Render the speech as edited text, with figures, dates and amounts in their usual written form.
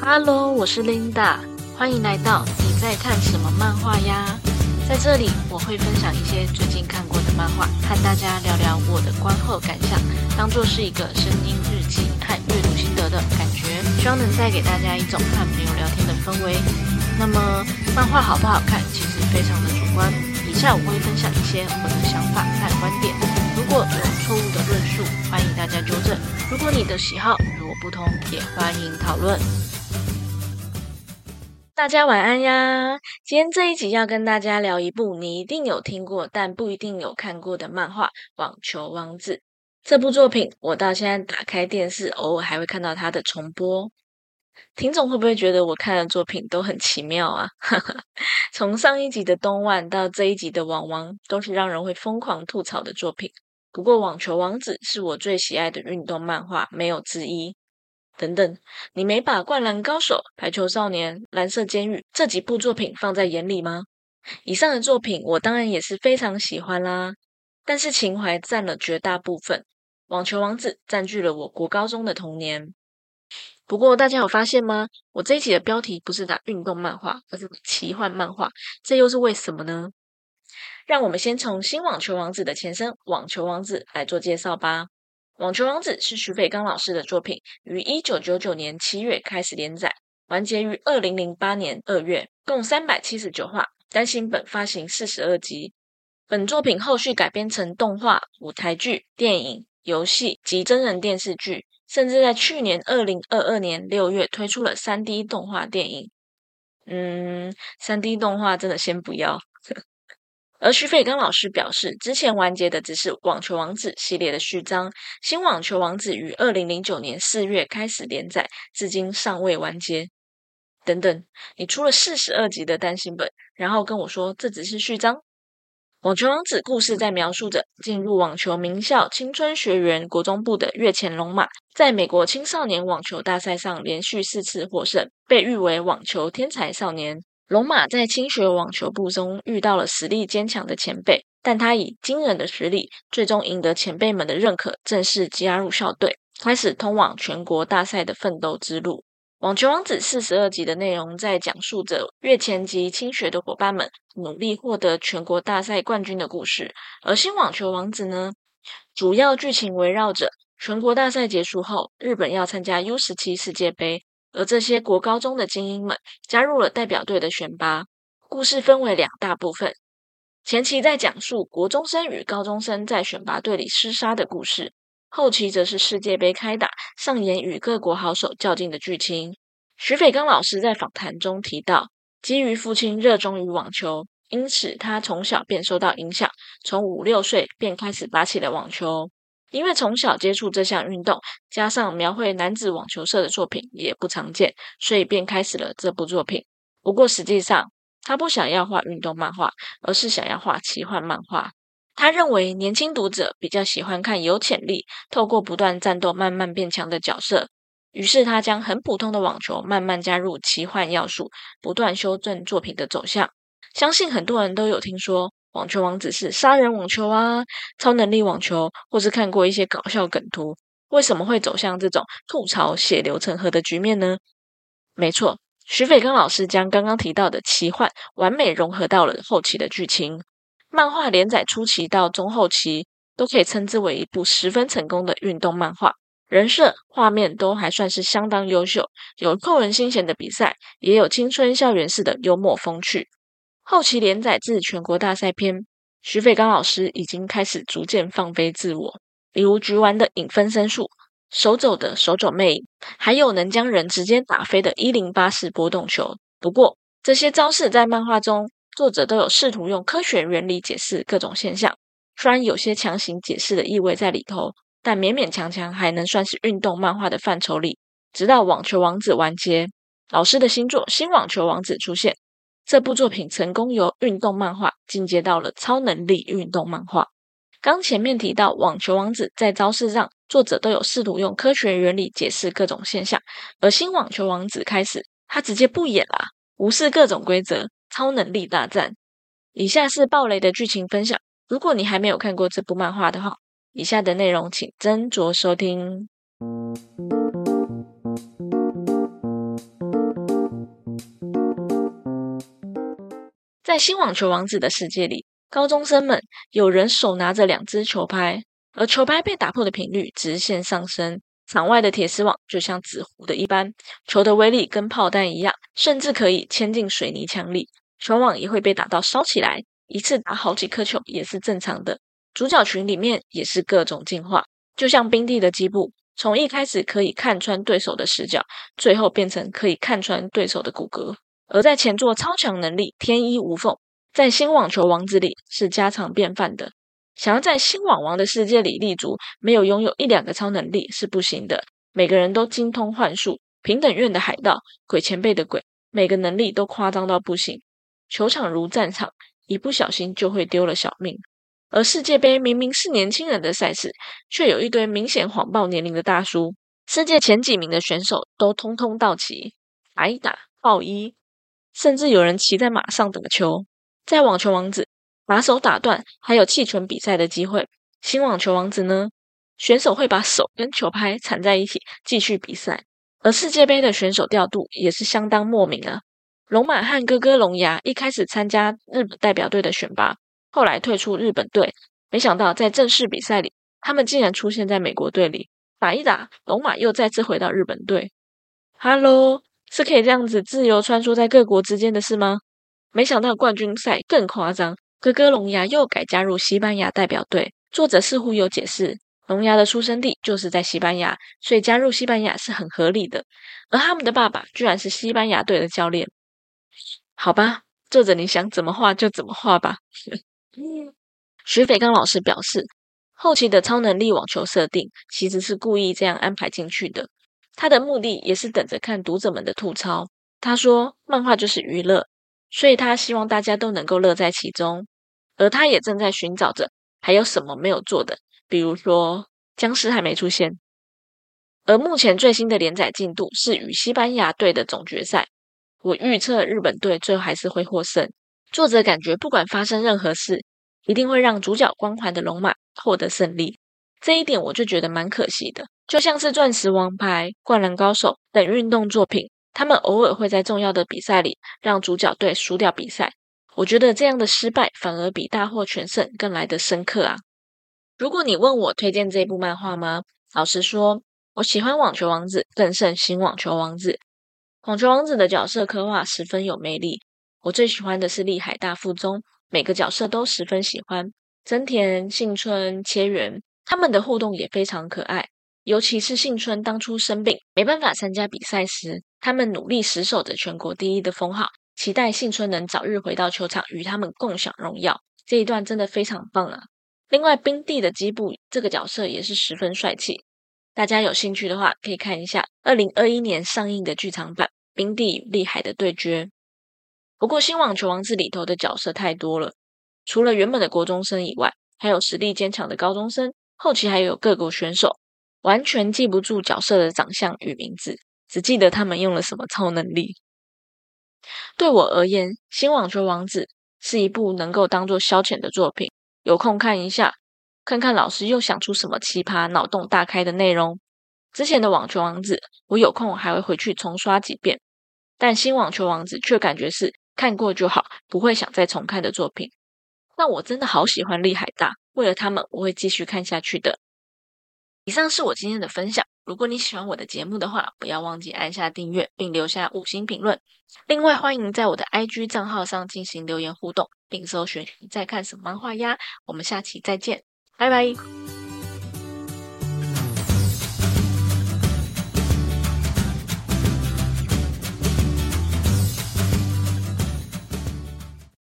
Hello， 我是 Linda， 欢迎来到你在看什么漫画呀？在这里我会分享一些最近看过的漫画，和大家聊聊我的观后感想，当作是一个声音日记和阅读心得的感觉，希望能带给大家一种和朋友聊天的氛围。那么漫画好不好看其实非常的主观，以下我会分享一些我的想法和观点，如果有错误的论述欢迎大家纠正，如果你的喜好与我不同也欢迎讨论。大家晚安呀，今天这一集要跟大家聊一部你一定有听过但不一定有看过的漫画《网球王子》。这部作品我到现在打开电视偶尔还会看到它的重播。听众会不会觉得我看的作品都很奇妙啊？从上一集的东万到这一集的网王都是让人会疯狂吐槽的作品，不过《网球王子》是我最喜爱的运动漫画，没有之一。等等，你没把《灌篮高手》《排球少年》《蓝色监狱》这几部作品放在眼里吗？以上的作品我当然也是非常喜欢啦，但是情怀占了绝大部分，《网球王子》占据了我国高中的童年。不过大家有发现吗？我这一集的标题不是打运动漫画，而是奇幻漫画，这又是为什么呢？让我们先从新《网球王子》的前身《网球王子》来做介绍吧。《网球王子》是徐培刚老师的作品，于1999年7月开始连载，完结于2008年2月，共379话，单行本发行42集。本作品后续改编成动画、舞台剧、电影、游戏及真人电视剧，甚至在去年2022年6月推出了 3D 动画电影。3D 动画真的先不要。而徐培刚老师表示，之前完结的只是《网球王子》系列的序章，新《网球王子》于2009年4月开始连载，至今尚未完结。等等，你出了42集的单行本，然后跟我说这只是序章？《网球王子》故事在描述着进入网球名校青春学园国中部的越前龙马，在美国青少年网球大赛上连续4次获胜，被誉为网球天才少年。龙马在青学网球部中遇到了实力坚强的前辈，但他以惊人的实力最终赢得前辈们的认可，正式加入校队，开始通往全国大赛的奋斗之路。网球王子42集的内容在讲述着越前及青学的伙伴们努力获得全国大赛冠军的故事，而新网球王子呢，主要剧情围绕着全国大赛结束后日本要参加 U17 世界杯，而这些国高中的精英们加入了代表队的选拔。故事分为两大部分，前期在讲述国中生与高中生在选拔队里厮杀的故事，后期则是世界杯开打上演与各国好手较劲的剧情。徐培刚老师在访谈中提到，基于父亲热衷于网球，因此他从小便受到影响，从5-6岁便开始打起了网球。因为从小接触这项运动，加上描绘男子网球社的作品也不常见，所以便开始了这部作品。不过实际上他不想要画运动漫画，而是想要画奇幻漫画。他认为年轻读者比较喜欢看有潜力透过不断战斗慢慢变强的角色，于是他将很普通的网球慢慢加入奇幻要素，不断修正作品的走向。相信很多人都有听说网球王子是杀人网球啊、超能力网球，或是看过一些搞笑梗图，为什么会走向这种吐槽血流成河的局面呢？没错，徐培刚老师将刚刚提到的奇幻完美融合到了后期的剧情。漫画连载初期到中后期都可以称之为一部十分成功的运动漫画，人设画面都还算是相当优秀，有扣人心弦的比赛，也有青春校园式的幽默风趣。后期连载至全国大赛篇，徐培刚老师已经开始逐渐放飞自我，比如局玩的影分身术、手肘的手肘魅影，还有能将人直接打飞的108式波动球。不过这些招式在漫画中作者都有试图用科学原理解释各种现象，虽然有些强行解释的意味在里头，但勉勉强强还能算是运动漫画的范畴里。直到网球王子完结，老师的新作新网球王子出现，这部作品成功由运动漫画进阶到了超能力运动漫画。刚前面提到网球王子在招式上作者都有试图用科学原理解释各种现象，而新网球王子开始他直接不演啦，无视各种规则，超能力大战。以下是爆雷的剧情分享，如果你还没有看过这部漫画的话，以下的内容请斟酌收听。在新网球王子的世界里，高中生们有人手拿着2只球拍，而球拍被打破的频率直线上升。场外的铁丝网就像纸糊的一般，球的威力跟炮弹一样，甚至可以嵌进水泥墙里。球网也会被打到烧起来，一次打好几颗球也是正常的。主角群里面也是各种进化，就像冰帝的基部，从一开始可以看穿对手的死角，最后变成可以看穿对手的骨骼。而在前作超强能力天衣无缝，在新网球王子里是家常便饭的。想要在新网王的世界里立足，没有拥有1-2个超能力是不行的。每个人都精通幻术，平等院的海盗，鬼前辈的鬼，每个能力都夸张到不行。球场如战场，一不小心就会丢了小命。而世界杯明明是年轻人的赛事，却有一堆明显谎报年龄的大叔。世界前几名的选手都通通到齐，打一打爆衣，甚至有人骑在马上打球。在网球王子，把手打断还有弃权比赛的机会，新网球王子呢，选手会把手跟球拍缠在一起继续比赛。而世界杯的选手调度也是相当莫名啊。龙马和哥哥龙牙一开始参加日本代表队的选拔，后来退出日本队，没想到在正式比赛里他们竟然出现在美国队里，打一打龙马又再次回到日本队。哈喽，是可以这样子自由穿梭在各国之间的事吗？没想到冠军赛更夸张，哥哥龙牙又改加入西班牙代表队。作者似乎有解释，龙牙的出生地就是在西班牙，所以加入西班牙是很合理的。而他们的爸爸居然是西班牙队的教练。好吧，作者你想怎么画就怎么画吧。徐斐刚老师表示，后期的超能力网球设定其实是故意这样安排进去的，他的目的也是等着看读者们的吐槽。他说漫画就是娱乐，所以他希望大家都能够乐在其中。而他也正在寻找着还有什么没有做的，比如说僵尸还没出现。而目前最新的连载进度是与西班牙队的总决赛，我预测日本队最后还是会获胜。作者感觉不管发生任何事，一定会让主角光环的龙马获得胜利，这一点我就觉得蛮可惜的。就像是钻石王牌、灌篮高手等运动作品，他们偶尔会在重要的比赛里让主角队输掉比赛，我觉得这样的失败反而比大获全胜更来得深刻啊。如果你问我推荐这部漫画吗？老实说，我喜欢网球王子更胜新网球王子。网球王子的角色刻画十分有魅力，我最喜欢的是利海大附中，每个角色都十分喜欢。真田、幸村、切原，他们的互动也非常可爱。尤其是幸村当初生病没办法参加比赛时，他们努力死守着全国第一的封号，期待幸村能早日回到球场与他们共享荣耀，这一段真的非常棒啊。另外冰帝的基部这个角色也是十分帅气，大家有兴趣的话可以看一下2021年上映的剧场版《冰帝与利海的对决》。不过新网球王子里头的角色太多了，除了原本的国中生以外，还有实力坚强的高中生，后期还有各国选手，完全记不住角色的长相与名字，只记得他们用了什么超能力。对我而言，新网球王子是一部能够当作消遣的作品，有空看一下，看看老师又想出什么奇葩脑洞大开的内容。之前的网球王子我有空还会回去重刷几遍，但新网球王子却感觉是看过就好，不会想再重看的作品。但我真的好喜欢利海大，为了他们我会继续看下去的。以上是我今天的分享，如果你喜欢我的节目的话，不要忘记按下订阅并留下5星评论。另外欢迎在我的 IG 账号上进行留言互动，并搜寻你在看什么漫画呀。我们下期再见，拜拜。